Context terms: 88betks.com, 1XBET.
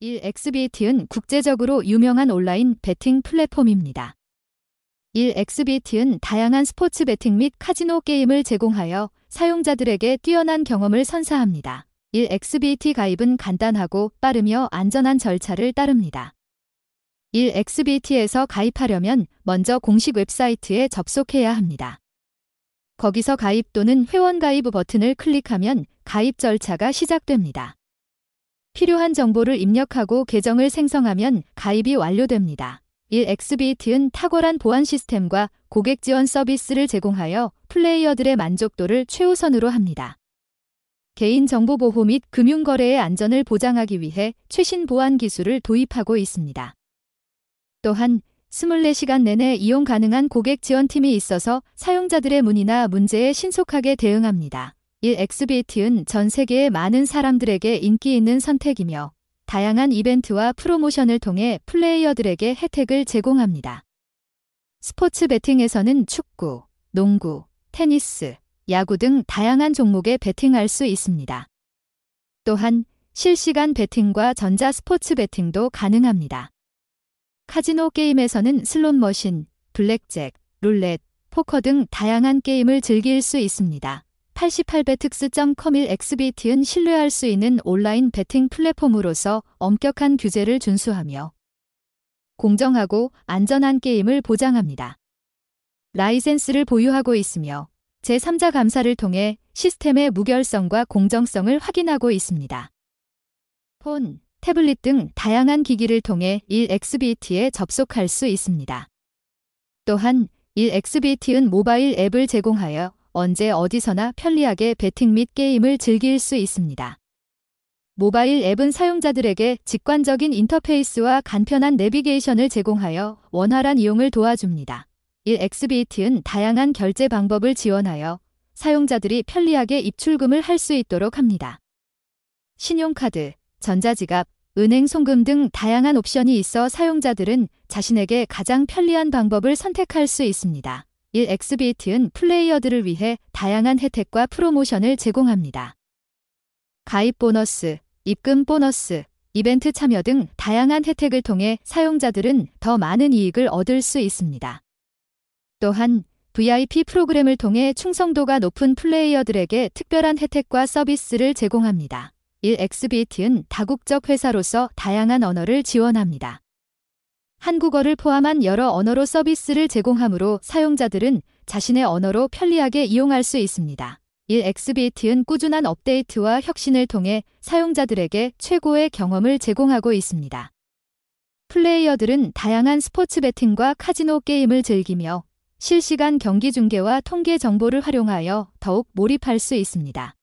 1XBET은 국제적으로 유명한 온라인 베팅 플랫폼입니다. 1XBET은 다양한 스포츠 베팅 및 카지노 게임을 제공하여 사용자들에게 뛰어난 경험을 선사합니다. 1XBET 가입은 간단하고 빠르며 안전한 절차를 따릅니다. 1XBET에서 가입하려면 먼저 공식 웹사이트에 접속해야 합니다. 거기서 가입 또는 회원 가입 버튼을 클릭하면 가입 절차가 시작됩니다. 필요한 정보를 입력하고 계정을 생성하면 가입이 완료됩니다. 1XBET은 탁월한 보안 시스템과 고객 지원 서비스를 제공하여 플레이어들의 만족도를 최우선으로 합니다. 개인정보 보호 및 금융거래의 안전을 보장하기 위해 최신 보안 기술을 도입하고 있습니다. 또한 24시간 내내 이용 가능한 고객 지원팀이 있어서 사용자들의 문의나 문제에 신속하게 대응합니다. 1XBET은 전 세계의 많은 사람들에게 인기 있는 선택이며 다양한 이벤트와 프로모션을 통해 플레이어들에게 혜택을 제공합니다. 스포츠 베팅에서는 축구, 농구, 테니스, 야구 등 다양한 종목에 베팅할 수 있습니다. 또한 실시간 베팅과 전자 스포츠 베팅도 가능합니다. 카지노 게임에서는 슬롯 머신, 블랙잭, 룰렛, 포커 등 다양한 게임을 즐길 수 있습니다. 88betks.com 1XBET은 신뢰할 수 있는 온라인 베팅 플랫폼으로서 엄격한 규제를 준수하며 공정하고 안전한 게임을 보장합니다. 라이센스를 보유하고 있으며 제3자 감사를 통해 시스템의 무결성과 공정성을 확인하고 있습니다. 폰, 태블릿 등 다양한 기기를 통해 1XBET에 접속할 수 있습니다. 또한 1XBET은 모바일 앱을 제공하여 언제 어디서나 편리하게 베팅 및 게임을 즐길 수 있습니다. 모바일 앱은 사용자들에게 직관적인 인터페이스와 간편한 내비게이션을 제공하여 원활한 이용을 도와줍니다. 1XBET은 다양한 결제 방법을 지원하여 사용자들이 편리하게 입출금을 할 수 있도록 합니다. 신용카드, 전자지갑, 은행 송금 등 다양한 옵션이 있어 사용자들은 자신에게 가장 편리한 방법을 선택할 수 있습니다. 1XBET은 플레이어들을 위해 다양한 혜택과 프로모션을 제공합니다. 가입 보너스, 입금 보너스, 이벤트 참여 등 다양한 혜택을 통해 사용자들은 더 많은 이익을 얻을 수 있습니다. 또한 VIP 프로그램을 통해 충성도가 높은 플레이어들에게 특별한 혜택과 서비스를 제공합니다. 1XBET은 다국적 회사로서 다양한 언어를 지원합니다. 한국어를 포함한 여러 언어로 서비스를 제공하므로 사용자들은 자신의 언어로 편리하게 이용할 수 있습니다. 1XBET은 꾸준한 업데이트와 혁신을 통해 사용자들에게 최고의 경험을 제공하고 있습니다. 플레이어들은 다양한 스포츠 베팅과 카지노 게임을 즐기며 실시간 경기 중계와 통계 정보를 활용하여 더욱 몰입할 수 있습니다.